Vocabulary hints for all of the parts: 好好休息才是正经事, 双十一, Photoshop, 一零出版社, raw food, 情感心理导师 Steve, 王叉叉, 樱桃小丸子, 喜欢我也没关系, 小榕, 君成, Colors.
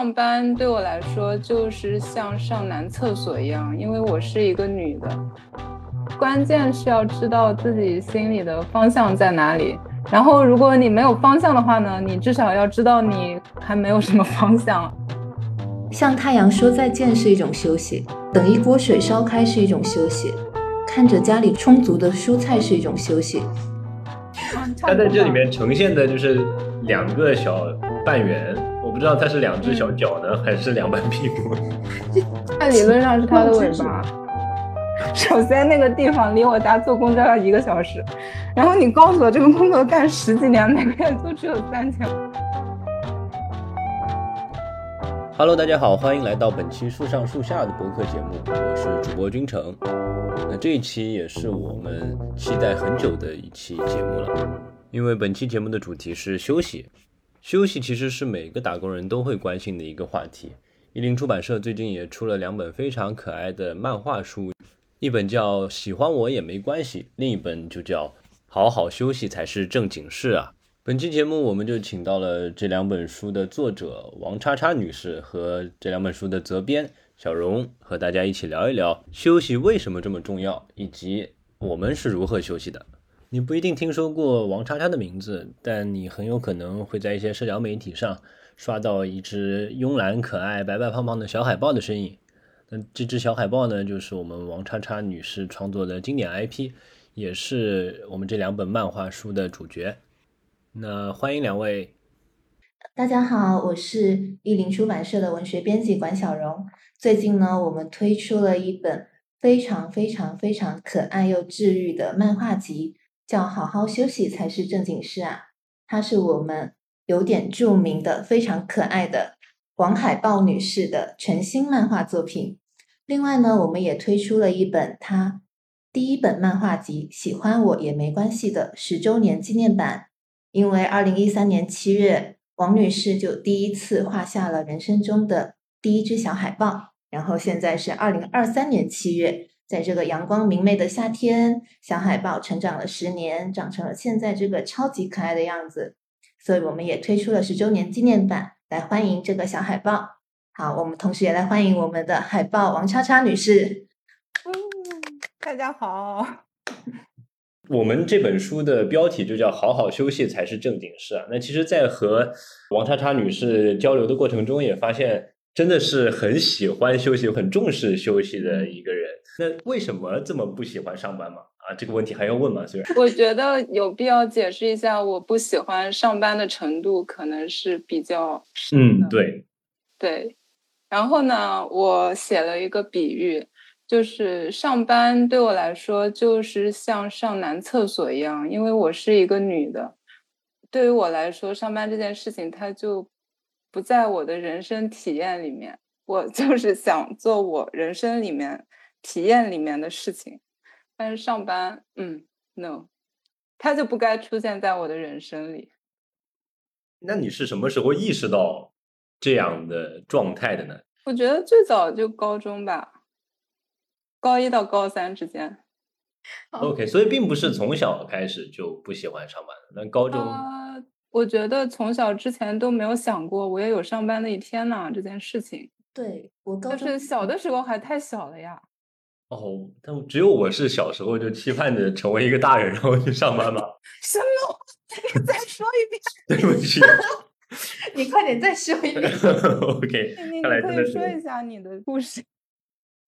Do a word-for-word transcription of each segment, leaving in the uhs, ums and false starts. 上班对我来说就是像上男厕所一样，因为我是一个女的。关键是要知道自己心里的方向在哪里，然后如果你没有方向的话呢，你至少要知道你还没有什么方向。向太阳说再见是一种休息，等一锅水烧开是一种休息，看着家里充足的蔬菜是一种休息。它在这里面呈现的就是两个小半圆，我不知道它是两只小脚呢、嗯、还是两半屁股。它理论上是它的尾巴。首先那个地方离我家坐公交要一个小时，然后你告诉我这个工作干十几年每个月就只有三千。Hello， 大家好，欢迎来到本期树上树下的播客节目，我是主播君成。那这一期也是我们期待很久的一期节目了，因为本期节目的主题是休息。休息其实是每个打工人都会关心的一个话题。一零出版社最近也出了两本非常可爱的漫画书，一本叫《喜欢我也没关系》，另一本就叫《好好休息才是正经事》啊。本期节目我们就请到了这两本书的作者王叉叉女士和这两本书的责编小荣，和大家一起聊一聊休息为什么这么重要，以及我们是如何休息的。你不一定听说过王叉叉的名字，但你很有可能会在一些社交媒体上刷到一只慵懒可爱白白胖胖的小海豹的身影。那这只小海豹呢，就是我们王叉叉女士创作的经典 I P， 也是我们这两本漫画书的主角。那欢迎两位。大家好，我是一零出版社的文学编辑管小荣。最近呢，我们推出了一本非常非常非常可爱又治愈的漫画集，叫《好好休息才是正经事》啊。它是我们有点著名的非常可爱的王海豹女士的全新漫画作品。另外呢，我们也推出了一本她第一本漫画集《喜欢我也没关系》的十周年纪念版。因为二零一三年七月，王女士就第一次画下了人生中的第一只小海豹，然后现在是二零二三年七月，在这个阳光明媚的夏天，小海豹成长了十年，长成了现在这个超级可爱的样子，所以我们也推出了十周年纪念版来欢迎这个小海豹。好，我们同时也来欢迎我们的海豹王叉叉女士。嗯，大家好。我们这本书的标题就叫好好休息才是正经事啊。那其实在和王叉叉女士交流的过程中也发现，真的是很喜欢休息，很重视休息的一个人。那为什么这么不喜欢上班吗？啊，这个问题还要问吗？虽然我觉得有必要解释一下，我不喜欢上班的程度可能是比较嗯，对对。然后呢，我写了一个比喻，就是上班对我来说就是像上男厕所一样，因为我是一个女的。对于我来说，上班这件事情它就不在我的人生体验里面，我就是想做我人生里面体验里面的事情，但是上班嗯 no 它就不该出现在我的人生里。那你是什么时候意识到这样的状态的呢？我觉得最早就高中吧，高一到高三之间。 OK， 所以并不是从小开始就不喜欢上班。那高中、呃、我觉得从小之前都没有想过我也有上班的一天呢这件事情。对，我高中但是小的时候还太小了呀。哦，但只有我是小时候就期盼着成为一个大人然后去上班吧。什么？再说一遍。对不起。你快点再说一遍。OK， 你, 你可以说一下你的故事。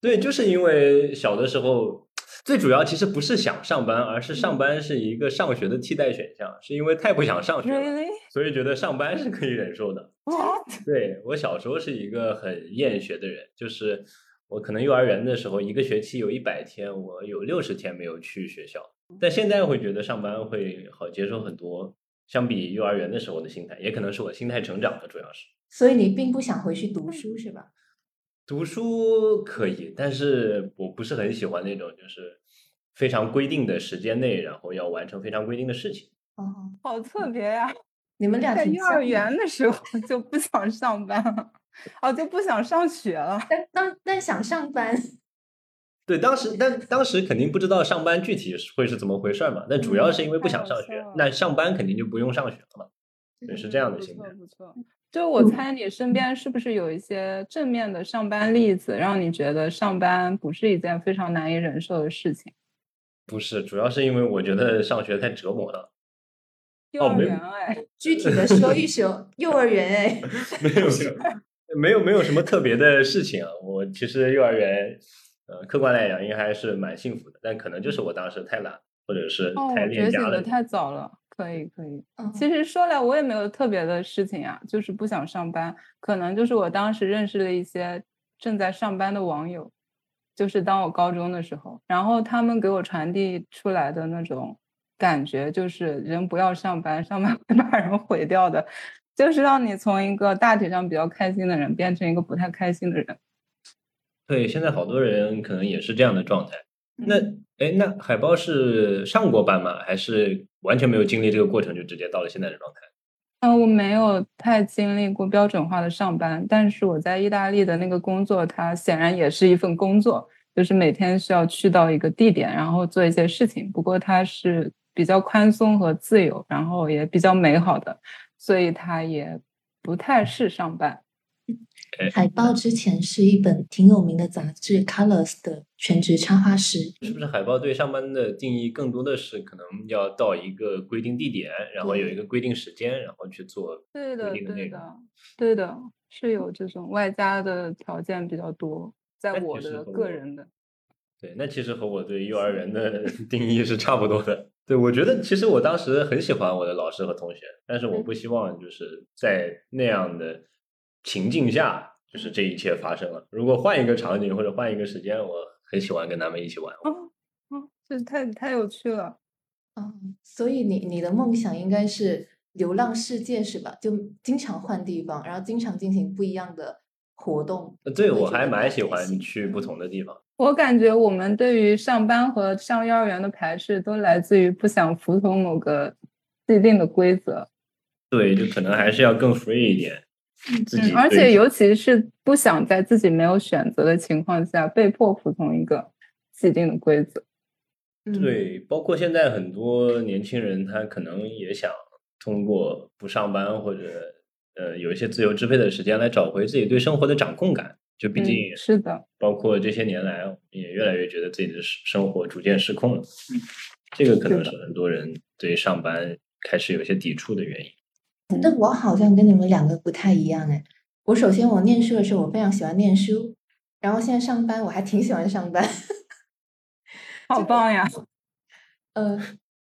对，就是因为小的时候最主要其实不是想上班，而是上班是一个上学的替代选项，是因为太不想上学了、really? 所以觉得上班是可以忍受的。 What？ 对，我小时候是一个很厌学的人，就是我可能幼儿园的时候一个学期有一百天，我有六十天没有去学校。但现在会觉得上班会好接受很多，相比幼儿园的时候的心态，也可能是我心态成长的，主要是。所以你并不想回去读书是吧？读书可以，但是我不是很喜欢那种就是非常规定的时间内然后要完成非常规定的事情。哦，好特别呀、啊！你们俩在幼儿园的时候就不想上班了哦，就不想上学了。但但但想上班。对，当时但当时肯定不知道上班具体会是怎么回事嘛，但主要是因为不想上学、嗯、那上班肯定就不用上学了嘛。对，是这样的心态。不错不错。就我猜你身边是不是有一些正面的上班例子，让你觉得上班不是一件非常难以忍受的事情？不是，主要是因为我觉得上学太折磨了。幼儿园哎，哦、具体的说一说。幼儿园哎，没有没有没有什么特别的事情啊。我其实幼儿园，呃，客观来讲应该还是蛮幸福的，但可能就是我当时太懒，或者是太恋家了。哦，觉醒的太早了。可以可以，其实说来我也没有特别的事情啊，就是不想上班，可能就是我当时认识了一些正在上班的网友，就是当我高中的时候，然后他们给我传递出来的那种感觉就是人不要上班，上班会把人毁掉的，就是让你从一个大体上比较开心的人变成一个不太开心的人。对，现在好多人可能也是这样的状态。那哎，那海豹是上过班吗？还是完全没有经历这个过程就直接到了现在的状态？嗯、呃，我没有太经历过标准化的上班，但是我在意大利的那个工作，它显然也是一份工作，就是每天需要去到一个地点，然后做一些事情。不过它是比较宽松和自由，然后也比较美好的，所以它也不太是上班。海豹之前是一本挺有名的杂志 Colors 的全职插画师。是不是海豹对上班的定义更多的是可能要到一个规定地点，然后有一个规定时间，然后去做规定的内容？对的对的对的，是有这种外加的条件比较多，在我的个人的。对，那其实和我对幼儿园的定义是差不多的。对，我觉得其实我当时很喜欢我的老师和同学，但是我不希望就是在那样的情境下就是这一切发生了。如果换一个场景或者换一个时间，我很喜欢跟他们一起玩。嗯嗯，这太太有趣了。嗯，所以你你的梦想应该是流浪世界是吧？就经常换地方，然后经常进行不一样的活动。对，我还蛮喜欢去不同的地方。我感觉我们对于上班和上幼儿园的排斥都来自于不想服从某个既定的规则。对，就可能还是要更 free 一点。嗯、而且尤其是不想在自己没有选择的情况下被迫服从一个既定的规则。对，包括现在很多年轻人他可能也想通过不上班或者呃有一些自由支配的时间来找回自己对生活的掌控感。就毕竟是的，包括这些年来也越来越觉得自己的生活逐渐失控了，这个可能是很多人对上班开始有些抵触的原因。那我好像跟你们两个不太一样哎。我首先我念书的时候我非常喜欢念书，然后现在上班我还挺喜欢上班。好棒呀！呃，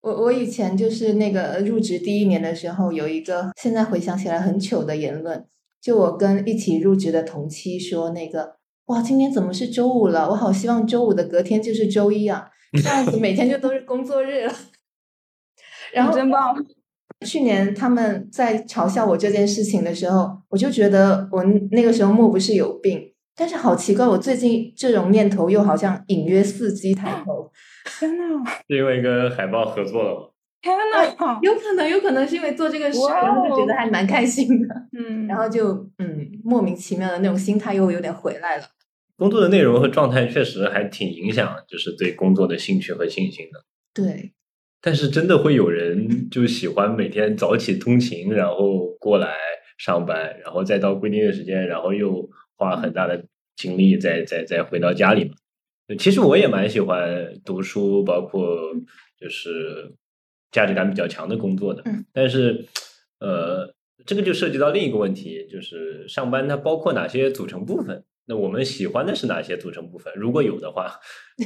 我我以前就是那个入职第一年的时候有一个现在回想起来很糗的言论，就我跟一起入职的同期说那个哇，今天怎么是周五了？我好希望周五的隔天就是周一啊，这样子每天就都是工作日了。然后真棒。去年他们在嘲笑我这件事情的时候，我就觉得我那个时候莫不是有病，但是好奇怪，我最近这种念头又好像隐约伺机抬头。天哪，是因为跟海豹合作了吗？天哪，有可能有可能是因为做这个事，然后就觉得还蛮开心的。嗯，然后就嗯莫名其妙的那种心态又有点回来了。工作的内容和状态确实还挺影响就是对工作的兴趣和信心的。对，但是真的会有人就喜欢每天早起通勤，然后过来上班，然后再到规定的时间，然后又花很大的精力再再再回到家里嘛。其实我也蛮喜欢读书，包括就是价值感比较强的工作的。但是呃，这个就涉及到另一个问题，就是上班它包括哪些组成部分？那我们喜欢的是哪些组成部分？如果有的话，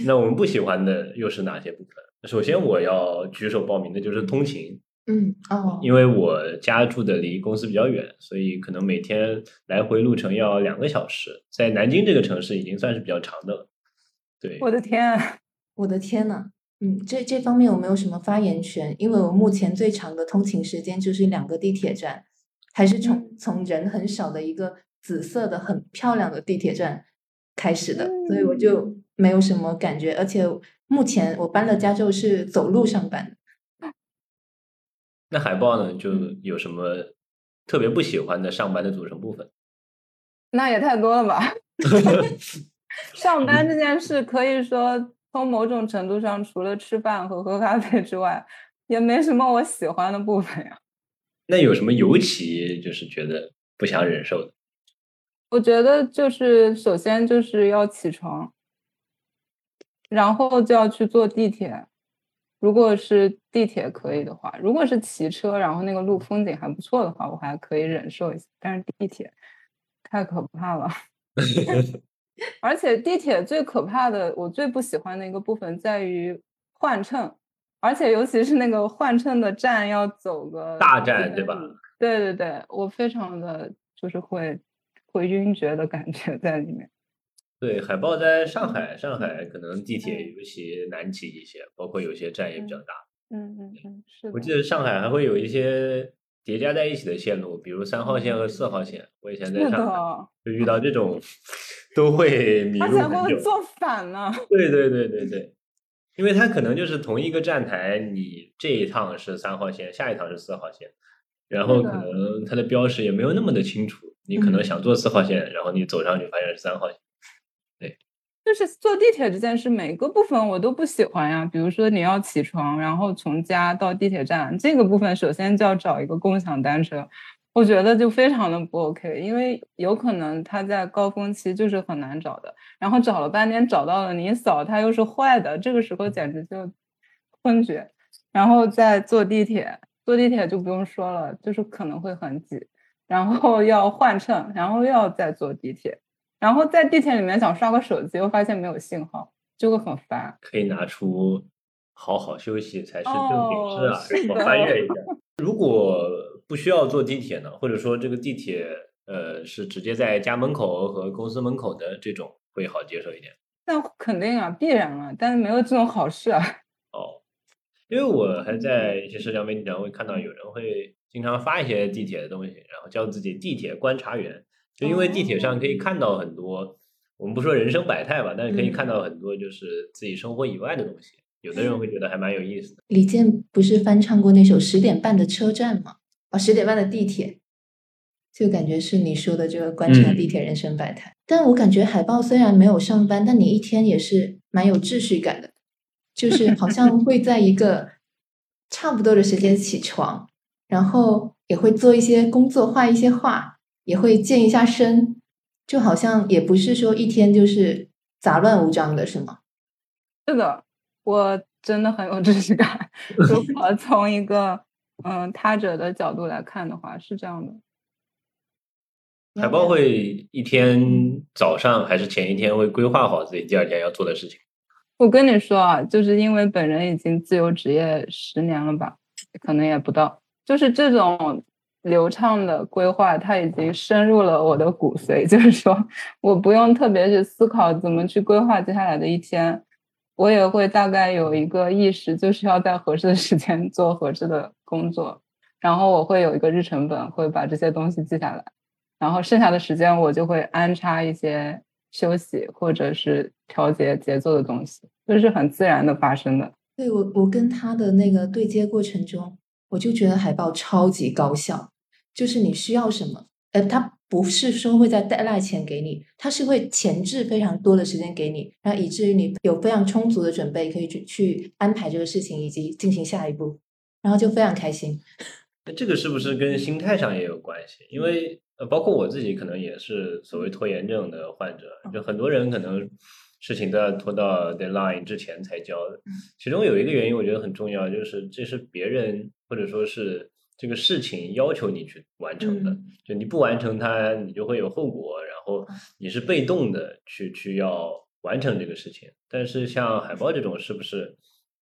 那我们不喜欢的又是哪些部分？首先我要举手报名的就是通勤。嗯哦，因为我家住的离公司比较远，所以可能每天来回路程要两个小时，在南京这个城市已经算是比较长的了。对，我的天、啊，我的天呐！嗯，这这方面我没有什么发言权，因为我目前最长的通勤时间就是两个地铁站，还是从从人很少的一个紫色的很漂亮的地铁站开始的，所以我就没有什么感觉。而且目前我搬了家之后是走路上班。那海豹呢，就有什么特别不喜欢的上班的组成部分？那也太多了吧。上班这件事可以说从某种程度上除了吃饭和喝咖啡之外也没什么我喜欢的部分呀。那有什么尤其就是觉得不想忍受的？我觉得就是首先就是要起床，然后就要去坐地铁，如果是地铁可以的话，如果是骑车然后那个路风景还不错的话我还可以忍受一下，但是地铁太可怕了而且地铁最可怕的我最不喜欢的一个部分在于换乘，而且尤其是那个换乘的站要走个大站对吧？对对对，我非常的就是会会晕厥的感觉在里面。对，海豹在上海，上海可能地铁尤其难骑一些、嗯、包括有些站也比较大。嗯嗯嗯，是的。我记得上海还会有一些叠加在一起的线路，比如三号线和四号线，我以前在上海就遇到这种都会迷路很久，而且会坐反了。对对对对对，因为它可能就是同一个站台，你这一趟是三号线，下一趟是四号线，然后可能它的标识也没有那么的清楚，你可能想坐四号线、嗯、然后你走上去发现是三号线。就是坐地铁这件事每个部分我都不喜欢呀，比如说你要起床然后从家到地铁站这个部分，首先就要找一个共享单车，我觉得就非常的不 OK， 因为有可能它在高峰期就是很难找的，然后找了半天找到了你扫它又是坏的，这个时候简直就昏厥。然后再坐地铁，坐地铁就不用说了，就是可能会很挤，然后要换乘，然后又要再坐地铁，然后在地铁里面想刷个手机又发现没有信号，就会很烦。可以拿出好好休息才是正经事啊、哦、是我翻阅一下。如果不需要坐地铁呢，或者说这个地铁呃是直接在家门口和公司门口的，这种会好接受一点？那肯定啊，必然啊，但是没有这种好事啊。哦，因为我还在一些社交媒体上会看到有人会经常发一些地铁的东西，然后叫自己地铁观察员，就因为地铁上可以看到很多，我们不说人生百态吧，但是可以看到很多就是自己生活以外的东西，有的人会觉得还蛮有意思的。李健不是翻唱过那首十点半的车站吗？哦，十点半的地铁，就感觉是你说的这个观察地铁人生百态、嗯、但我感觉海豹虽然没有上班，但你一天也是蛮有秩序感的，就是好像会在一个差不多的时间起床，然后也会做一些工作，画一些画，也会健一下身，就好像也不是说一天就是杂乱无章的，是吗？是的，我真的很有秩序感。如果从一个嗯他者的角度来看的话，是这样的。海豹会一天早上还是前一天会规划好自己第二天要做的事情？我跟你说啊，就是因为本人已经自由职业十年了吧，可能也不到，就是这种流畅的规划它已经深入了我的骨髓，就是说我不用特别去思考怎么去规划接下来的一天，我也会大概有一个意识，就是要在合适的时间做合适的工作，然后我会有一个日程本，会把这些东西记下来，然后剩下的时间我就会安插一些休息或者是调节节奏的东西，就是很自然的发生的。对，我我跟他的那个对接过程中，我就觉得海豹超级高效，就是你需要什么，呃，他不是说会在deadline前给你，他是会前置非常多的时间给你，然后以至于你有非常充足的准备可以去安排这个事情以及进行下一步，然后就非常开心。这个是不是跟心态上也有关系？因为包括我自己可能也是所谓拖延症的患者，就很多人可能事情都要拖到 deadline 之前才交的。其中有一个原因我觉得很重要，就是这是别人或者说是这个事情要求你去完成的、嗯、就你不完成它你就会有后果，然后你是被动的去去要完成这个事情。但是像海豹这种，是不是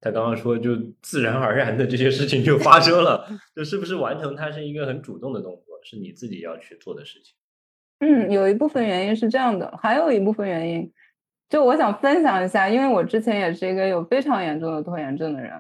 他刚刚说就自然而然的这些事情就发生了就是不是完成它是一个很主动的动作，是你自己要去做的事情？嗯，有一部分原因是这样的，还有一部分原因就我想分享一下，因为我之前也是一个有非常严重的拖延症的人，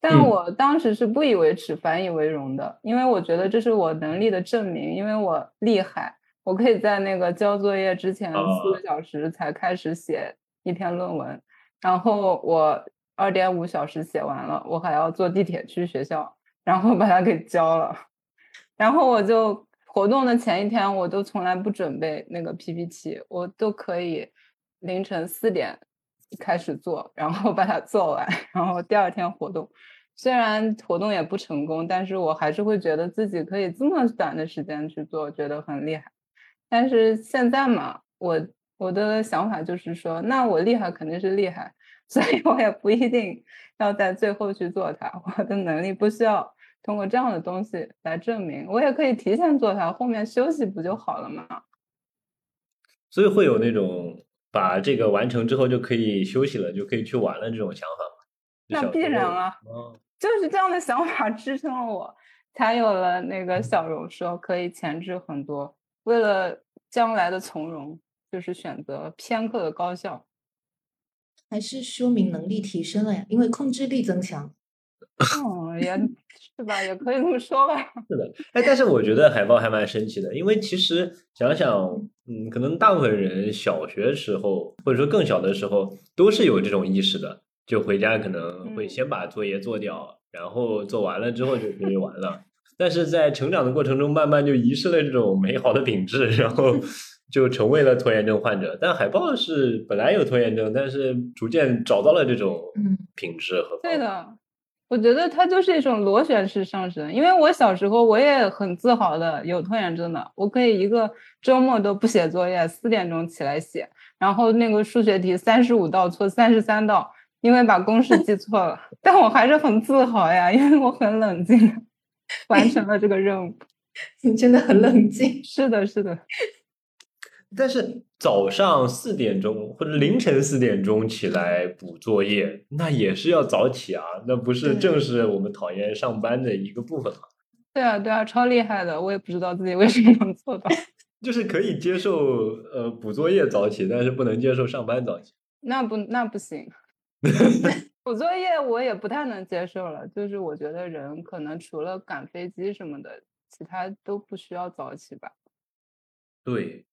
但我当时是不以为耻反以为荣的，因为我觉得这是我能力的证明，因为我厉害，我可以在那个交作业之前四个小时才开始写一篇论文，然后我二点五小时写完了，我还要坐地铁去学校，然后把它给交了，然后我就活动的前一天我都从来不准备那个 P P T， 我都可以凌晨四点开始做，然后把它做完，然后第二天活动。虽然活动也不成功，但是我还是会觉得自己可以这么短的时间去做，觉得很厉害。但是现在嘛，我我的想法就是说，那我厉害肯定是厉害，所以我也不一定要在最后去做它，我的能力不需要通过这样的东西来证明，我也可以提前做它，后面休息不就好了吗？所以会有那种把这个完成之后就可以休息了，就可以去玩了这种想法吗？那必然啊、哦、就是这样的想法支撑了我，才有了那个小荣说可以前置很多，为了将来的从容，就是选择偏科的高校。还是说明能力提升了呀，因为控制力增强。哦，也是吧，也可以这么说吧。是的，哎，但是我觉得海豹还蛮神奇的，因为其实想想，嗯，可能大部分人小学时候或者说更小的时候都是有这种意识的，就回家可能会先把作业做掉，嗯、然后做完了之后就可以玩了。但是在成长的过程中，慢慢就遗失了这种美好的品质，然后就成为了拖延症患者。但海豹是本来有拖延症，但是逐渐找到了这种品质和、嗯、对的。我觉得它就是一种螺旋式上升，因为我小时候我也很自豪的有拖延症的，我可以一个周末都不写作业，四点钟起来写，然后那个数学题三十五道错三十三道，因为把公式记错了，但我还是很自豪呀，因为我很冷静，完成了这个任务。你真的很冷静。是的，是的。但是早上四点钟或者凌晨四点钟起来补作业，那也是要早起啊，那不是正是我们讨厌上班的一个部分吗？对啊对啊，超厉害的，我也不知道自己为什么能做到。就是可以接受呃补作业早起，但是不能接受上班早起。那不那不行。补作业我也不太能接受了，就是我觉得人可能除了赶飞机什么的，其他都不需要早起吧。对，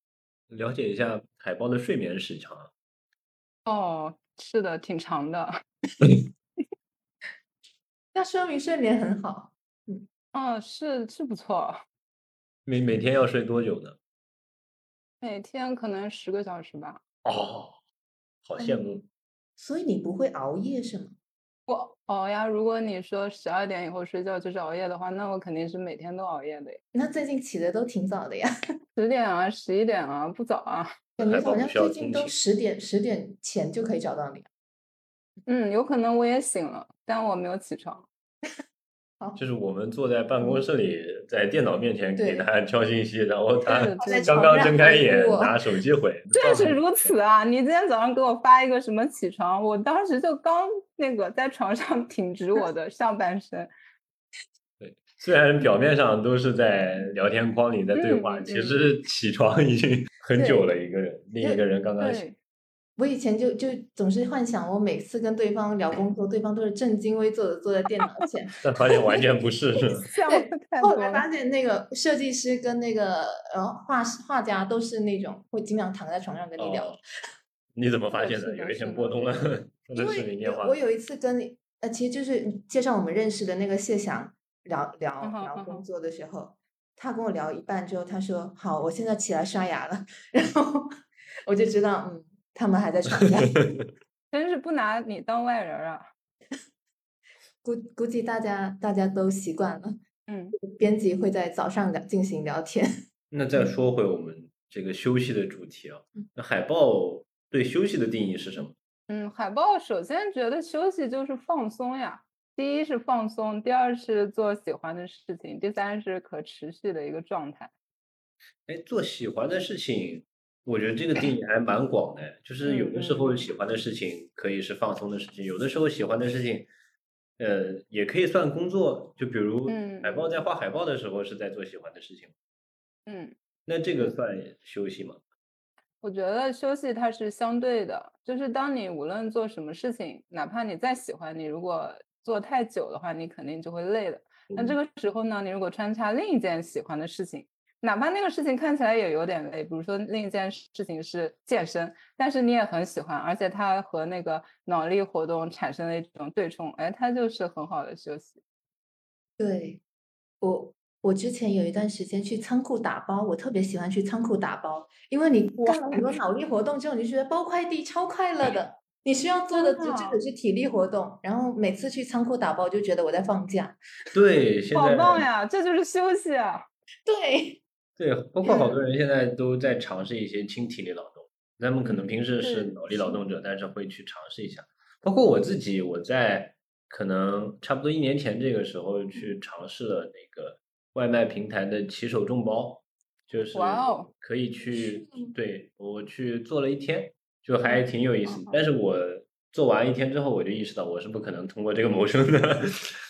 了解一下海豹的睡眠时长。哦，是的，挺长的。那说明睡眠很好。嗯，哦，是是不错。每每天要睡多久呢？每天可能十个小时吧。哦，好羡慕。嗯，所以你不会熬夜是吗？我熬呀，如果你说十二点以后睡觉就是熬夜的话，那我肯定是每天都熬夜的。那最近起的都挺早的呀，十点啊，十一点啊，不早啊。感觉好像最近都十点十点前就可以找到你。嗯，有可能我也醒了，但我没有起床。就是我们坐在办公室里，在电脑面前给他敲信息，然后他刚刚睁开眼拿手机回。正是如此啊！你今天早上给我发一个什么起床，我当时就刚那个在床上挺直我的上半身。对，虽然表面上都是在聊天框里在对话，嗯、其实起床已经很久了，一个人另一个人刚刚醒。我以前就就总是幻想，我每次跟对方聊工作，对方都是正襟危坐的坐在电脑前，但发现完全不是。后来发现那个设计师跟那个呃画画家都是那种会经常躺在床上跟你聊。哦、你怎么发现的？有一天拨通了，因为我有一次跟你呃，其实就是介绍我们认识的那个谢翔聊聊聊工作的时候，他跟我聊一半之后，他说：“好，我现在起来刷牙了。”然后我就知道，嗯。他们还在吵架。真是不拿你当外人啊。估估计大家大家都习惯了。嗯，编辑会在早上进行聊天。那再说回我们这个休息的主题啊，那海豹对休息的定义是什么？嗯，海豹首先觉得休息就是放松呀，第一是放松，第二是做喜欢的事情，第三是可持续的一个状态。哎，做喜欢的事情。我觉得这个定义还蛮广的，就是有的时候喜欢的事情可以是放松的事情，有的时候喜欢的事情呃，也可以算工作，就比如海豹在画海豹的时候是在做喜欢的事情。嗯，那这个算休息吗？我觉得休息它是相对的，就是当你无论做什么事情，哪怕你再喜欢，你如果做太久的话，你肯定就会累的。那这个时候呢，你如果穿插另一件喜欢的事情，哪怕那个事情看起来也有点累，比如说另一件事情是健身，但是你也很喜欢，而且它和那个脑力活动产生了一种对冲，哎，它就是很好的休息。对，我我之前有一段时间去仓库打包，我特别喜欢去仓库打包，因为你干了很多脑力活动之后，你就觉得包快递超快乐的，你需要做的就只是体力活动，然后每次去仓库打包就觉得我在放假。对，现在好棒呀，这就是休息啊。对对，包括好多人现在都在尝试一些轻体力劳动，他们可能平时是脑力劳动者，但是会去尝试一下。包括我自己，我在可能差不多一年前这个时候去尝试了那个外卖平台的骑手众包，就是可以去、wow. 对，我去做了一天，就还挺有意思的。但是我做完一天之后，我就意识到我是不可能通过这个谋生的。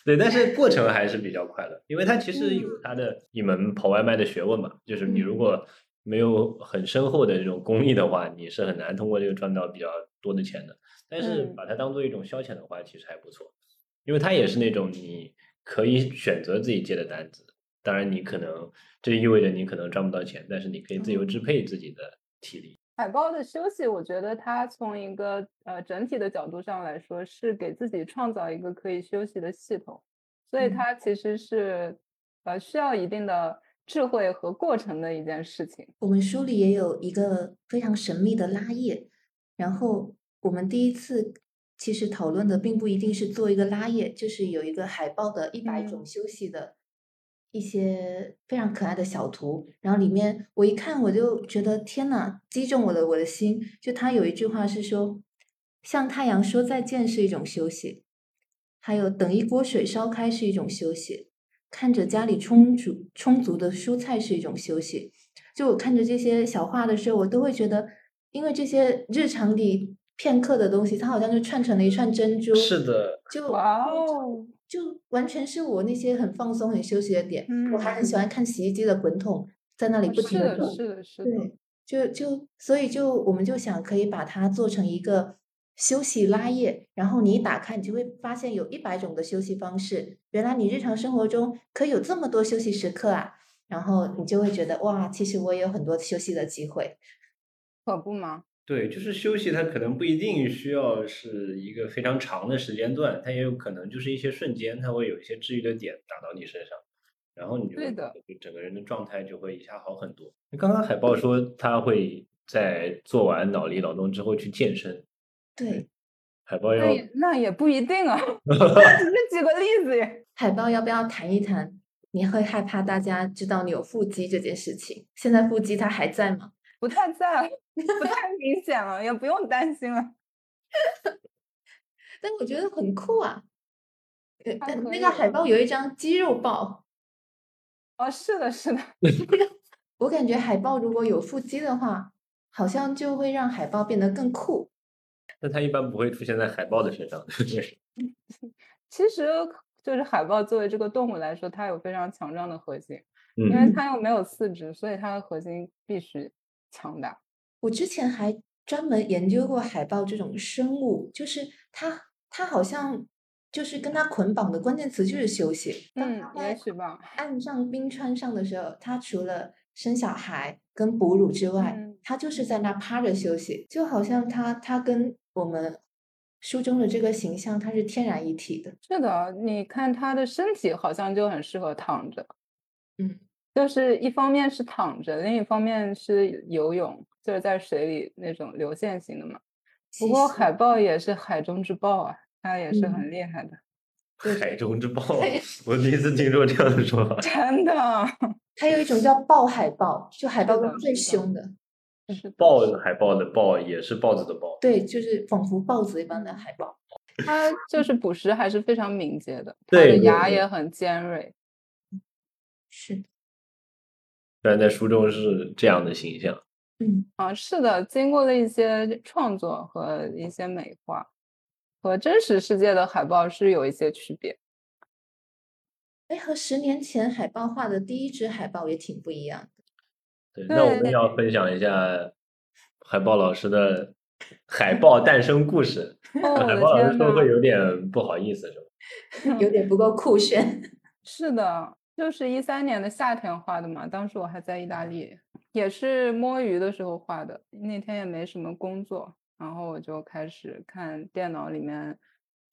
对，但是过程还是比较快乐，因为它其实有它的一门跑外卖的学问嘛，就是你如果没有很深厚的这种功力的话，你是很难通过这个赚到比较多的钱的。但是把它当做一种消遣的话，其实还不错，因为它也是那种你可以选择自己接的单子。当然，你可能这意味着你可能赚不到钱，但是你可以自由支配自己的体力。海豹的休息，我觉得它从一个呃整体的角度上来说，是给自己创造一个可以休息的系统，所以它其实是呃需要一定的智慧和过程的一件事情。我们书里也有一个非常神秘的拉页，然后我们第一次其实讨论的并不一定是做一个拉页，就是有一个海豹的一百种休息的一些非常可爱的小图，然后里面我一看我就觉得天哪，击中我的我的心。就他有一句话是说，向太阳说再见是一种休息，还有等一锅水烧开是一种休息，看着家里充足充足的蔬菜是一种休息。就我看着这些小画的时候，我都会觉得，因为这些日常里片刻的东西，它好像就串成了一串珍珠。是的，就哇哦，就完全是我那些很放松很休息的点、嗯、我还很喜欢看洗衣机的滚筒在那里不停地动。是的是的是的，就就所以就我们就想可以把它做成一个休息拉页，然后你一打开你就会发现有一百种的休息方式，原来你日常生活中可以有这么多休息时刻啊，然后你就会觉得哇，其实我也有很多休息的机会，可不吗？对，就是休息它可能不一定需要是一个非常长的时间段，它也有可能就是一些瞬间，它会有一些治愈的点打到你身上，然后你就就整个人的状态就会一下好很多。刚刚海豹说他会在做完脑力劳动之后去健身，对，海豹要那 也, 那也不一定啊。只举个例子，海豹要不要谈一谈你会害怕大家知道你有腹肌这件事情？现在腹肌它还在吗？不太在，不太明显了，也不用担心了。但我觉得很酷啊，但那个海豹有一张肌肉豹。哦，是的是的。我感觉海豹如果有腹肌的话，好像就会让海豹变得更酷。但它一般不会出现在海豹的身上。其实就是海豹作为这个动物来说，它有非常强壮的核心、嗯、因为它又没有四肢，所以它的核心必须强大。我之前还专门研究过海豹这种生物，就是它它好像就是跟它捆绑的关键词就是休息。嗯，也许吧。岸上冰川上的时候，它除了生小孩跟哺乳之外、嗯、它就是在那趴着休息，就好像它它跟我们书中的这个形象它是天然一体的。是的，你看它的身体好像就很适合躺着。嗯，就是一方面是躺着，另一方面是游泳，就是在水里那种流线型的嘛。不过海豹也是海中之豹啊，它也是很厉害的、嗯、海中之豹，我第一次听说这样的说法。真的，还有一种叫豹海豹，就海豹中最凶的。豹海豹的豹也是豹子的豹。对，就是仿佛豹子一般的海豹，它就是捕食还是非常敏捷的，它的牙也很尖锐。是的，虽然在书中是这样的形象。嗯啊，是的，经过了一些创作和一些美化，和真实世界的海豹是有一些区别。哎，和十年前海豹画的第一只海豹也挺不一样的。对，那我们要分享一下海豹老师的海豹诞生故事。哦、海豹老师说会有点不好意思，是吧？有点不够酷炫。是的。就是一三年的夏天画的嘛，当时我还在意大利，也是摸鱼的时候画的。那天也没什么工作，然后我就开始看电脑里面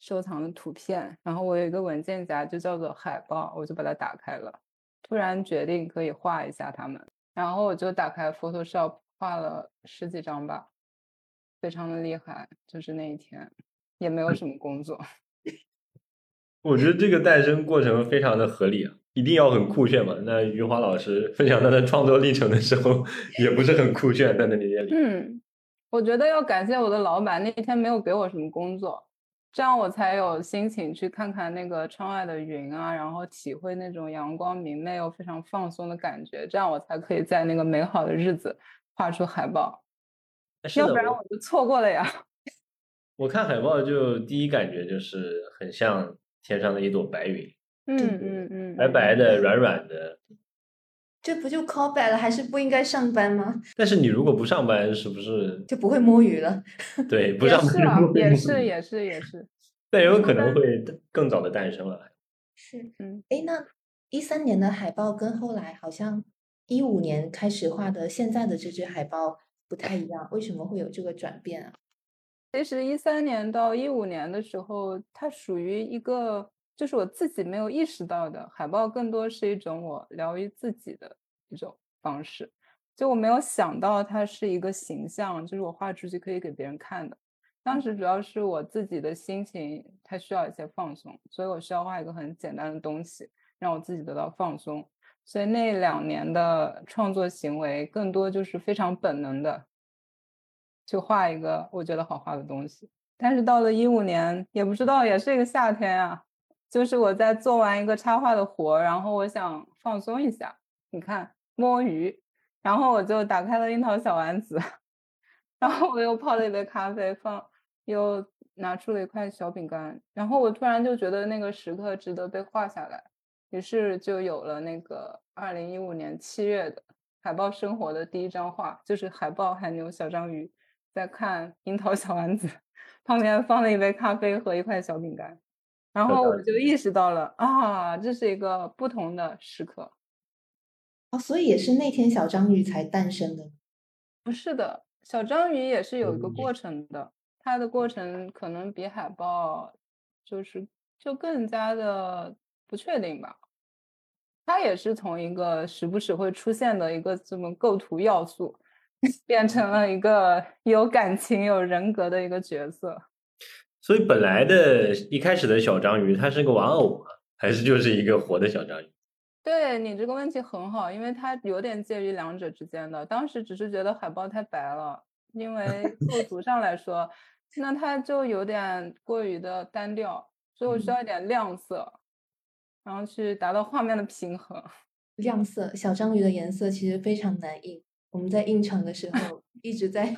收藏的图片，然后我有一个文件夹就叫做海报，我就把它打开了，突然决定可以画一下它们，然后我就打开 Photoshop 画了十几张吧。非常的厉害，就是那一天也没有什么工作。我觉得这个诞生过程非常的合理啊，一定要很酷炫嘛。那余华老师分享他的创作历程的时候也不是很酷炫在那里面。嗯，我觉得要感谢我的老板，那天没有给我什么工作，这样我才有心情去看看那个窗外的云啊，然后体会那种阳光明媚又非常放松的感觉，这样我才可以在那个美好的日子画出海报，要不然我就错过了呀。我看海报就第一感觉就是很像天上的一朵白云，嗯嗯嗯，白白的软软的，这不就 call back 了，还是不应该上班吗？但是你如果不上班是不是就不会摸鱼了？对，不上班也是、啊、也是也是，但有可能会更早的诞生了。是，嗯，诶，那一三年的海报跟后来好像一五年开始画的现在的这支海报不太一样，为什么会有这个转变啊？其实一三年到一五年的时候，它属于一个就是我自己没有意识到的，海报更多是一种我疗愈自己的一种方式，就我没有想到它是一个形象，就是我画出去可以给别人看的。当时主要是我自己的心情它需要一些放松，所以我需要画一个很简单的东西让我自己得到放松，所以那两年的创作行为更多就是非常本能的去画一个我觉得好画的东西。但是到了一五年也不知道，也是一个夏天啊，就是我在做完一个插画的活，然后我想放松一下，你看摸鱼，然后我就打开了樱桃小丸子，然后我又泡了一杯咖啡，放又拿出了一块小饼干，然后我突然就觉得那个时刻值得被画下来，于是就有了那个二零一五年七月的海报生活的第一张画，就是海报海牛小章鱼在看樱桃小丸子，旁边放了一杯咖啡和一块小饼干，然后我就意识到了啊，这是一个不同的时刻。哦，所以也是那天小章鱼才诞生的？不是的，小章鱼也是有一个过程的，它的过程可能比海报就是就更加的不确定吧。它也是从一个时不时会出现的一个这么构图要素，变成了一个有感情有人格的一个角色。所以本来的一开始的小章鱼它是个玩偶吗？还是就是一个活的小章鱼？对，你这个问题很好，因为它有点介于两者之间的。当时只是觉得海报太白了，因为构图上来说那它就有点过于的单调，所以我需要一点亮色、嗯、然后去达到画面的平衡。亮色，小章鱼的颜色其实非常难印，我们在印成的时候一直在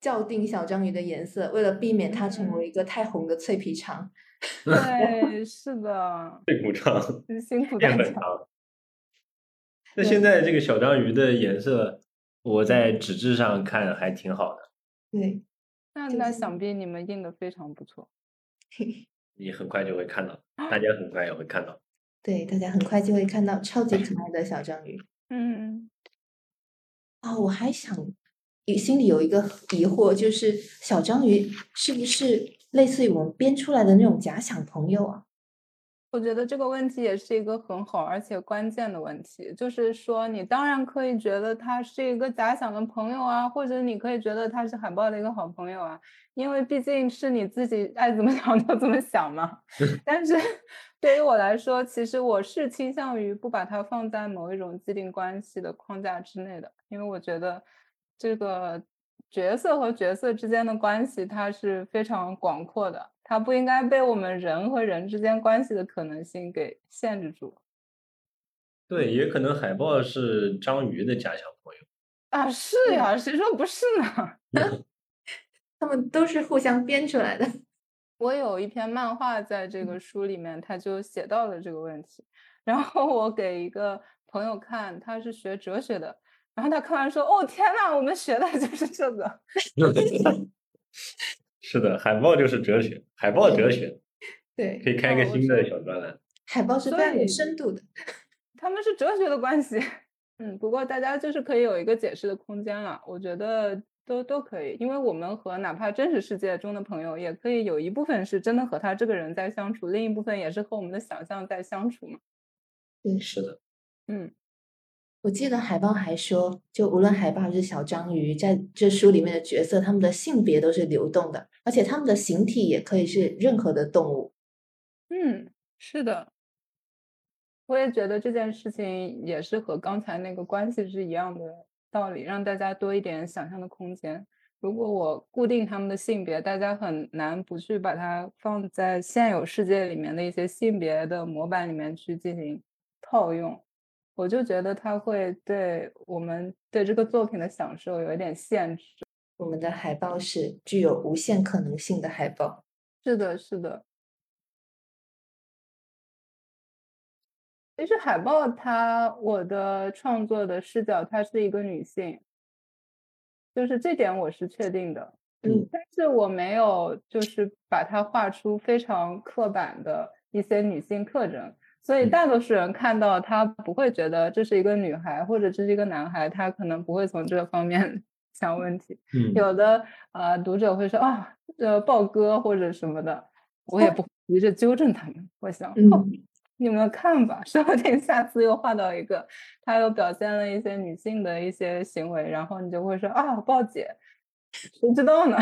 校定小章鱼的颜色，为了避免它成为一个太红的脆皮肠。对，是的，脆骨肠，辛苦大家。那现在这个小章鱼的颜色我在纸质上看还挺好的。对，那那想必你们印的非常不错。你很快就会看到，大家很快也会看到。对，大家很快就会看到超级可爱的小章鱼。嗯，啊，我还想心里有一个疑惑，就是小章鱼是不是类似于我们编出来的那种假想朋友啊？我觉得这个问题也是一个很好而且关键的问题，就是说你当然可以觉得他是一个假想的朋友啊，或者你可以觉得他是海报的一个好朋友啊，因为毕竟是你自己爱怎么想就怎么想嘛。但是对于我来说，其实我是倾向于不把它放在某一种既定关系的框架之内的，因为我觉得这个角色和角色之间的关系它是非常广阔的，它不应该被我们人和人之间关系的可能性给限制住。对，也可能海报是章鱼的假想朋友啊。是呀、啊、谁说不是呢？他们都是互相编出来的。我有一篇漫画在这个书里面，他就写到了这个问题，然后我给一个朋友看，他是学哲学的，然后他看完说，哦天哪，我们学的就是这个。是的，海报就是哲学，海报哲学。对，可以开一个新的小专栏。海报是带有深度的，他们是哲学的关系。嗯，不过大家就是可以有一个解释的空间了，我觉得都都可以，因为我们和哪怕真实世界中的朋友也可以有一部分是真的和他这个人在相处，另一部分也是和我们的想象在相处嘛。对，是的。嗯，我记得海报还说，就无论海豹还是小章鱼，在这书里面的角色，他们的性别都是流动的，而且他们的形体也可以是任何的动物。嗯，是的，我也觉得这件事情也是和刚才那个关系是一样的道理，让大家多一点想象的空间。如果我固定他们的性别，大家很难不去把它放在现有世界里面的一些性别的模板里面去进行套用。我就觉得它会对我们对这个作品的享受有一点限制。我们的海报是具有无限可能性的海报。是的，是的。其实海报它，我的创作的视角，它是一个女性，就是这点我是确定的。嗯，但是我没有就是把它画出非常刻板的一些女性特征，所以大多数人看到他不会觉得这是一个女孩或者这是一个男孩，他可能不会从这方面想问题。嗯，有的呃读者会说啊，呃豹哥或者什么的，我也不会急着纠正他们。我想，嗯，哦，你们看吧，说不定下次又画到一个他又表现了一些女性的一些行为，然后你就会说啊，豹姐，谁知道呢。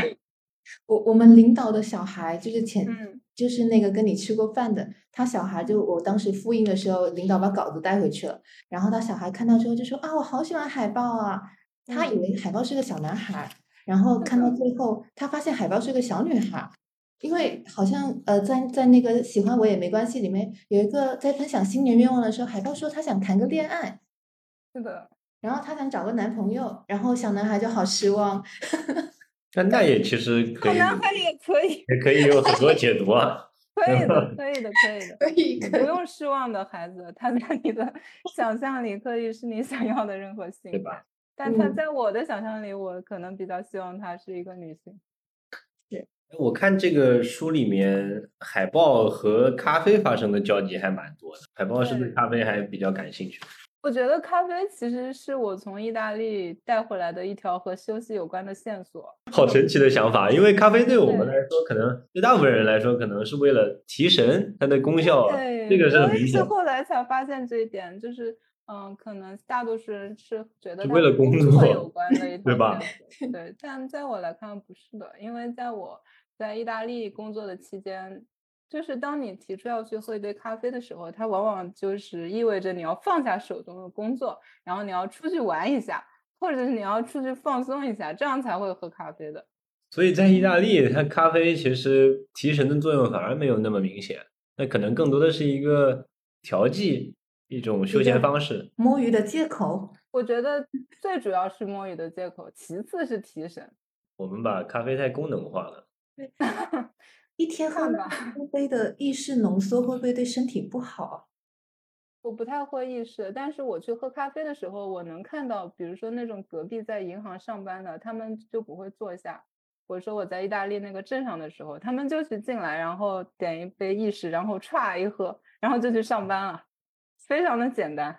我我们领导的小孩就是前、嗯、就是那个跟你吃过饭的他小孩，就我当时复印的时候领导把稿子带回去了，然后他小孩看到之后就说啊，我好喜欢海报啊，他以为海报是个小男孩，然后看到最后他发现海报是个小女孩。因为好像呃，在在那个喜欢我也没关系里面有一个在分享新年愿望的时候，海报说他想谈个恋爱，是的，然后他想找个男朋友，然后小男孩就好失望。但那也其实可以，小男孩也可以，也可以有很多解读啊。可以的，可以的，可以的，可以的，不用失望的孩子，他在你的想象里可以是你想要的任何性，对吧？但他在我的想象里，嗯、我可能比较希望他是一个女性。我看这个书里面海豹和咖啡发生的交集还蛮多的，海豹是对咖啡还比较感兴趣。我觉得咖啡其实是我从意大利带回来的一条和休息有关的线索。好神奇的想法，因为咖啡对我们来说，可能对大部分人来说可能是为了提神，它的功效，这个是很明显。我是后来才发现这一点，就是嗯，可能大多数人是觉得为了工作有关的一条线索，对吧？对，但在我来看不是的，因为在我在意大利工作的期间，就是当你提出要去喝一杯咖啡的时候，它往往就是意味着你要放下手中的工作，然后你要出去玩一下，或者是你要出去放松一下，这样才会喝咖啡的。所以在意大利，它咖啡其实提神的作用反而没有那么明显，那可能更多的是一个调剂，一种休闲方式，摸鱼的借口。我觉得最主要是摸鱼的借口，其次是提神。我们把咖啡太功能化了。对，一天喝咖啡的意式浓缩会不会对身体不好啊？我不太会意识，但是我去喝咖啡的时候，我能看到，比如说那种隔壁在银行上班的，他们就不会坐下。我说我在意大利那个镇上的时候，他们就去进来，然后点一杯意式，然后唰一喝，然后就去上班了，非常的简单。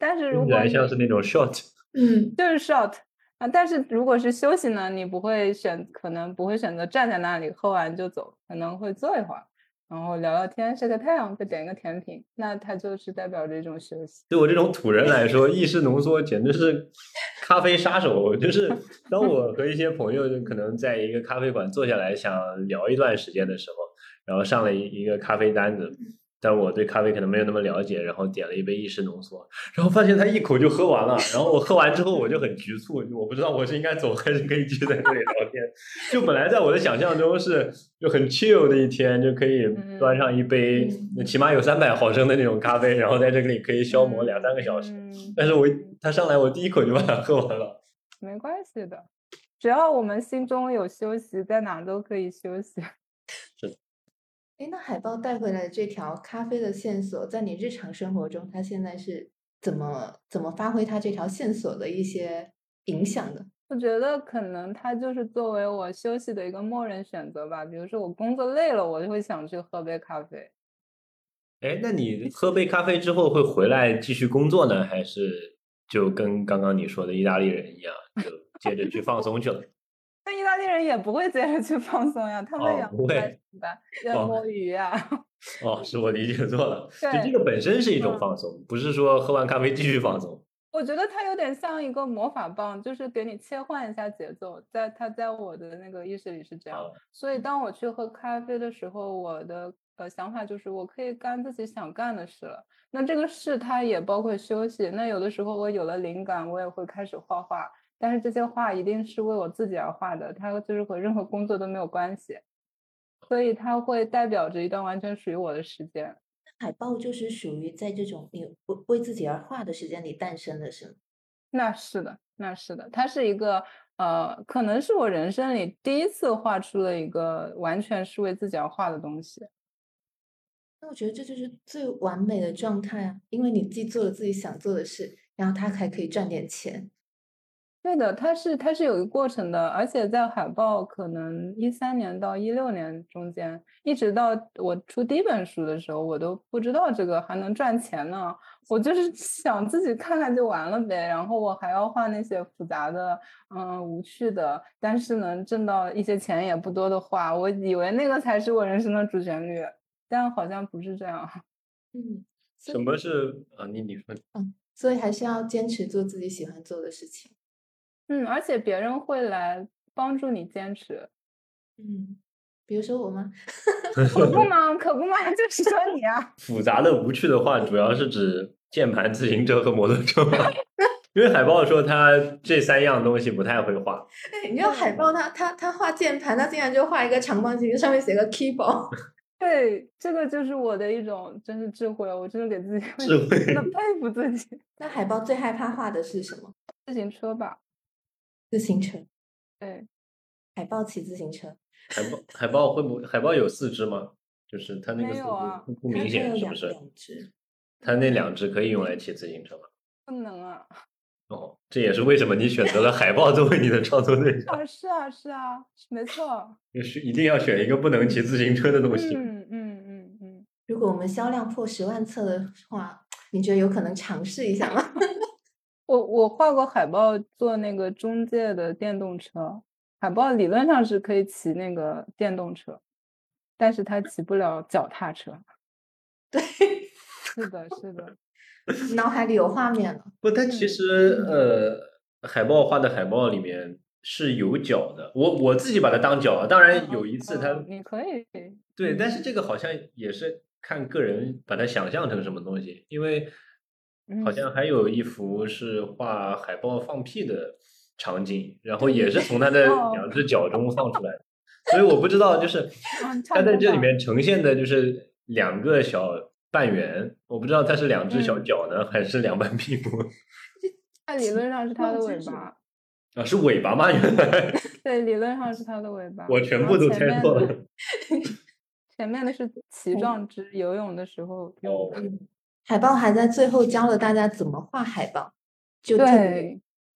但是如果像是那种 shot， 嗯，就是 shot。啊，但是如果是休息呢，你不会选，可能不会选择站在那里喝完就走，可能会坐一会儿，然后聊聊天，晒个太阳，再点一个甜品，那它就是代表着一种休息。对我这种土人来说，意式浓缩简直是咖啡杀手。就是当我和一些朋友就可能在一个咖啡馆坐下来想聊一段时间的时候，然后上了一个咖啡单子，但我对咖啡可能没有那么了解，然后点了一杯意式浓缩，然后发现他一口就喝完了，然后我喝完之后我就很局促，我不知道我是应该走还是可以继续在这里聊天。就本来在我的想象中是就很 chill 的一天，就可以端上一杯、嗯、起码有三百毫升的那种咖啡，然后在这里可以消磨两三个小时、嗯、但是我他上来我第一口就把它喝完了。没关系的，只要我们心中有休息，在哪都可以休息。诶，那海豹带回来的这条咖啡的线索，在你日常生活中，它现在是怎么怎么发挥它这条线索的一些影响的？我觉得可能它就是作为我休息的一个默认选择吧。比如说我工作累了，我就会想去喝杯咖啡。诶，那你喝杯咖啡之后会回来继续工作呢，还是就跟刚刚你说的意大利人一样，就接着去放松去了？那意大利人也不会接着去放松呀，他们也不会要摸鱼啊。哦，是我理解错了。就这个本身是一种放松，不是说喝完咖啡继续放松。我觉得它有点像一个魔法棒，就是给你切换一下节奏，在它在我的那个意识里是这样。所以当我去喝咖啡的时候，我的呃想法就是我可以干自己想干的事了。那这个事它也包括休息。那有的时候我有了灵感，我也会开始画画，但是这些画一定是为我自己而画的，它就是和任何工作都没有关系，所以它会代表着一段完全属于我的时间。海报就是属于在这种你为自己而画的时间里诞生的，是吗？那是的，那是的，它是一个呃，可能是我人生里第一次画出了一个完全是为自己而画的东西。那我觉得这就是最完美的状态啊，因为你既做了自己想做的事，然后它还可以赚点钱。对的，它是它是有一个过程的，而且在海报可能一三年到一六年中间，一直到我出第一本书的时候，我都不知道这个还能赚钱呢。我就是想自己看看就完了呗，然后我还要画那些复杂的、嗯无趣的，但是能挣到一些钱也不多的画，我以为那个才是我人生的主旋律，但好像不是这样。嗯，什么是啊？你你说。嗯，所以还是要坚持做自己喜欢做的事情。嗯，而且别人会来帮助你坚持。嗯，比如说我吗？可不嘛，可不嘛，就是说你啊。复杂的、无趣的话，主要是指键盘、自行车和摩托车嘛。因为海豹说他这三样东西不太会画。哎，你知道海豹他他他画键盘，他竟然就画一个长方形，上面写个 keyboard。对，这个就是我的一种真是智慧，我真的给自己智慧，真的佩服自己。那海豹最害怕画的是什么？自行车吧。自行车，对，海豹骑自行车。海豹海豹会不海豹有四只吗？就是它那个速度不明显，是不是？它那两只可以用来骑自行车吗？不能啊。哦，这也是为什么你选择了海豹作为你的创作对象。啊，是啊，是啊，没错。就是一定要选一个不能骑自行车的东西。嗯嗯嗯嗯。如果我们销量破十万册的话，你觉得有可能尝试一下吗？我我画过海豹做那个中介的电动车，海豹理论上是可以骑那个电动车，但是它骑不了脚踏车。对，是的，是的，脑海里有画面了。不，但其实呃，海豹画的海豹里面是有脚的，我我自己把它当脚了。当然有一次它、哦哦、你可以对，但是这个好像也是看个人把它想象成什么东西，因为。好像还有一幅是画海豹放屁的场景，然后也是从它的两只脚中放出来的，所以我不知道就是它在这里面呈现的就是两个小半圆，我不知道它是两只小脚呢、嗯、还是两半屁股。它理论上是它的尾巴啊，是尾巴吗？原来对，理论上是它的尾巴。我全部都猜错了。前面 的, 前面的是鳍状肢，游泳的时候用、哦海豹还在最后教了大家怎么画海豹，就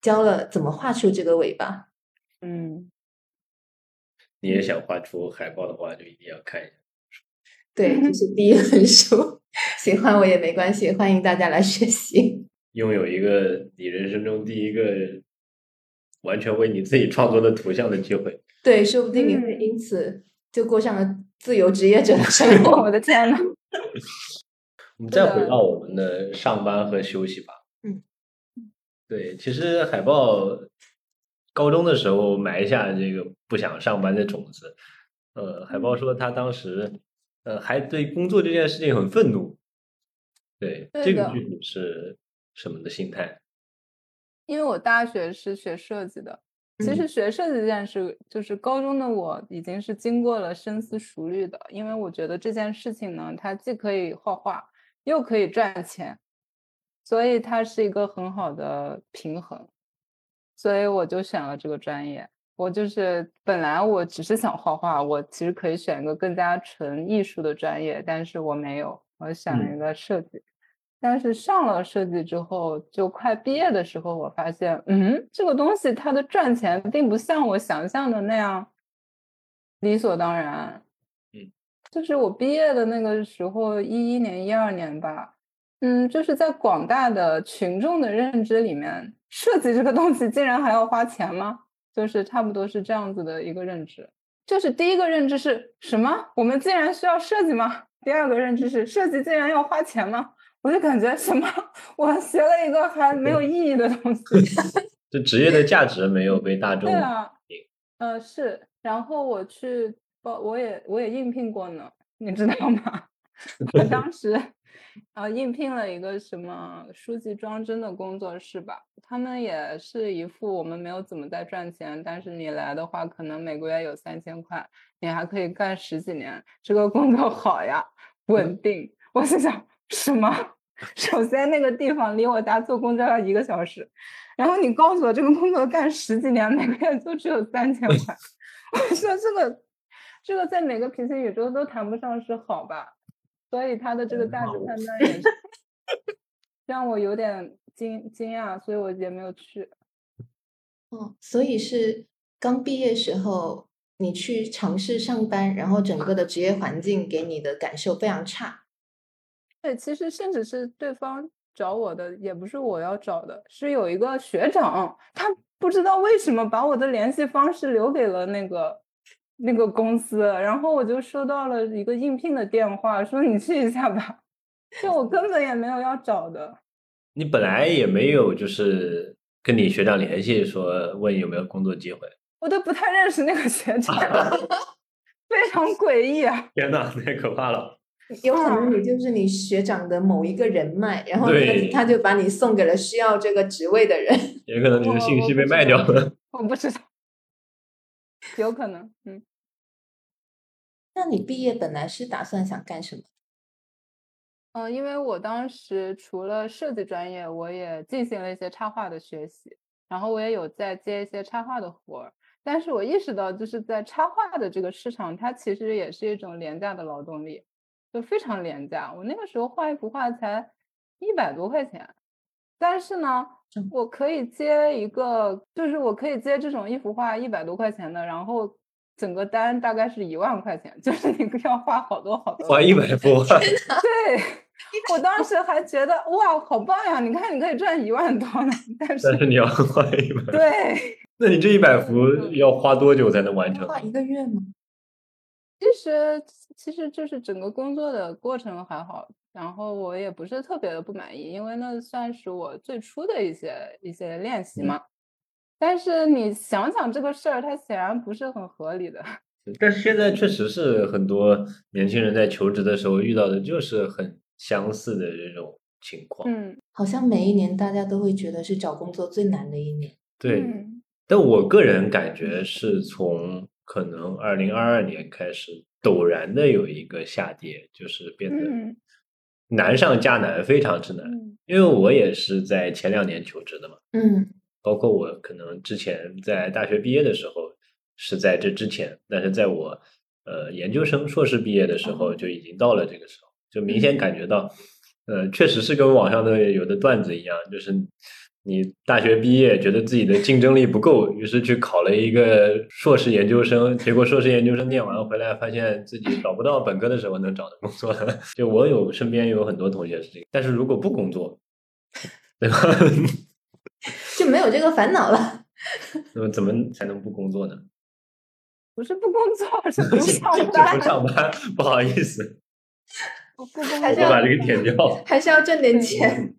教了怎么画出这个尾巴。嗯，你也想画出海豹的话，就一定要看一下。对，这是第一本书，喜欢我也没关系，欢迎大家来学习。拥有一个你人生中第一个完全为你自己创作的图像的机会，对，说不定你会因此就过上了自由职业者的生活。我的天哪！我们再回到我们的上班和休息吧。嗯，对，其实海豹高中的时候埋下这个不想上班的种子。呃，海豹说他当时呃还对工作这件事情很愤怒。对，这个具体是什么的心态？因为我大学是学设计的，其实学设计这件事，就是高中的我已经是经过了深思熟虑的，因为我觉得这件事情呢，它既可以画画。又可以赚钱，所以它是一个很好的平衡，所以我就选了这个专业。我就是本来我只是想画画，我其实可以选一个更加纯艺术的专业，但是我没有，我选了一个设计、嗯、但是上了设计之后，就快毕业的时候，我发现嗯，这个东西它的赚钱并不像我想象的那样理所当然。就是我毕业的那个时候，一一年、一二年吧，嗯，就是在广大的群众的认知里面，设计这个东西竟然还要花钱吗？就是差不多是这样子的一个认知。就是第一个认知是什么？我们竟然需要设计吗？第二个认知是设计竟然要花钱吗？我就感觉什么我学了一个还没有意义的东西就职业的价值没有被大众对啊，呃是，然后我去我也我也应聘过呢，你知道吗？我当时呃应聘了一个什么书籍装帧的工作室吧，他们也是一副我们没有怎么在赚钱，但是你来的话可能每个月有三千块，你还可以干十几年，这个工作好呀，稳定。我心想什么？首先那个地方离我家坐公交要一个小时，然后你告诉我这个工作干十几年每个月就只有三千块，我说这个这个在每个平行宇宙都谈不上是好吧，所以他的这个价值判断也是让我有点惊惊讶，所以我也没有去。哦，所以是刚毕业时候你去尝试上班，然后整个的职业环境给你的感受非常差。对，其实甚至是对方找我的也不是我要找的，是有一个学长，他不知道为什么把我的联系方式留给了那个那个公司，然后我就收到了一个应聘的电话，说你去一下吧，就我根本也没有要找的。你本来也没有就是跟你学长联系说问有没有工作机会？我都不太认识那个学长非常诡异啊！天哪，太可怕了。有可能你就是你学长的某一个人脉，然后他就把你送给了需要这个职位的人，也可能你的信息被卖掉了，我不知道，有可能。嗯，那你毕业本来是打算想干什么？呃，因为我当时除了设计专业，我也进行了一些插画的学习，然后我也有在接一些插画的活，但是我意识到就是在插画的这个市场，它其实也是一种廉价的劳动力，就非常廉价。我那个时候画一幅画才一百多块钱，但是呢我可以接一个，就是我可以接这种一幅画一百多块钱的，然后整个单大概是一万块钱，就是你要画好多好多画一百幅画。对，我当时还觉得哇好棒呀，你看你可以赚一万多呢，但是但是你要画一百幅。对，那你这一百幅要花多久才能完成？画一个月吗？其实其实就是整个工作的过程还好，然后我也不是特别的不满意，因为那算是我最初的一些一些练习嘛。但是你想想这个事儿，它显然不是很合理的。但是现在确实是很多年轻人在求职的时候遇到的就是很相似的这种情况。嗯，好像每一年大家都会觉得是找工作最难的一年。对，嗯，但我个人感觉是从可能二零二二年开始陡然的有一个下跌，就是变得难上加难，非常之难。因为我也是在前两年求职的嘛，嗯，包括我可能之前在大学毕业的时候是在这之前，但是在我呃研究生硕士毕业的时候就已经到了这个时候，就明显感觉到呃确实是跟网上的有的段子一样，就是你大学毕业觉得自己的竞争力不够，于是去考了一个硕士研究生，结果硕士研究生念完回来发现自己找不到本科的时候能找的工作了。就我有身边有很多同学是这个，但是如果不工作对吧就没有这个烦恼了。那么怎么才能不工作呢？不是不工作，是不上班不上班，不好意思，我不工作还是要把这个舔掉，还是要挣点钱。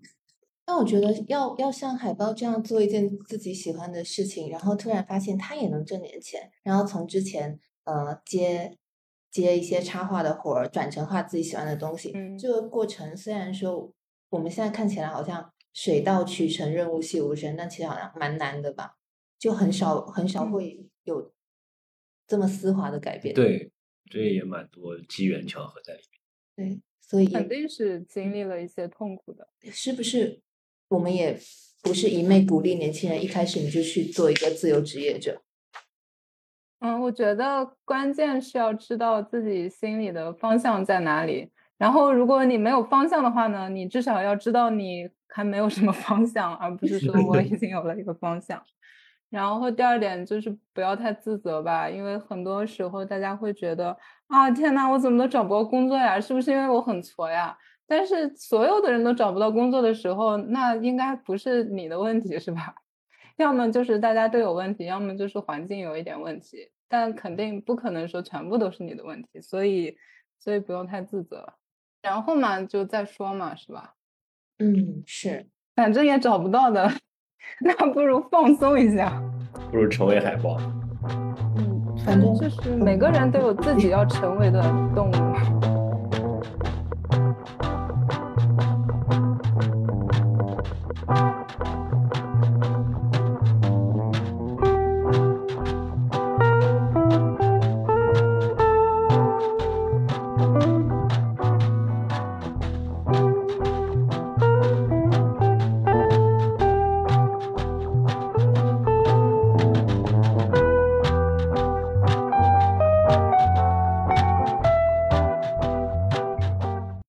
但我觉得要要像海豹这样做一件自己喜欢的事情，然后突然发现他也能挣点钱，然后从之前呃接接一些插画的活转成画自己喜欢的东西，嗯，这个过程虽然说我们现在看起来好像水到渠成润物细无声，但其实好像蛮难的吧，就很少很少会有这么丝滑的改变。对，这也蛮多机缘巧合在里面。对，所以肯定是经历了一些痛苦的。是不是我们也不是一昧鼓励年轻人一开始你就去做一个自由职业者？嗯，我觉得关键是要知道自己心里的方向在哪里，然后如果你没有方向的话呢，你至少要知道你还没有什么方向，而不是说我已经有了一个方向然后第二点就是不要太自责吧，因为很多时候大家会觉得啊天哪，我怎么都找不到工作呀，是不是因为我很挫呀？但是所有的人都找不到工作的时候，那应该不是你的问题是吧？要么就是大家都有问题，要么就是环境有一点问题，但肯定不可能说全部都是你的问题，所以所以不用太自责，然后嘛就再说嘛，是吧？嗯，是，反正也找不到的，那不如放松一下，不如成为海豹。嗯，反正就是每个人都有自己要成为的动物。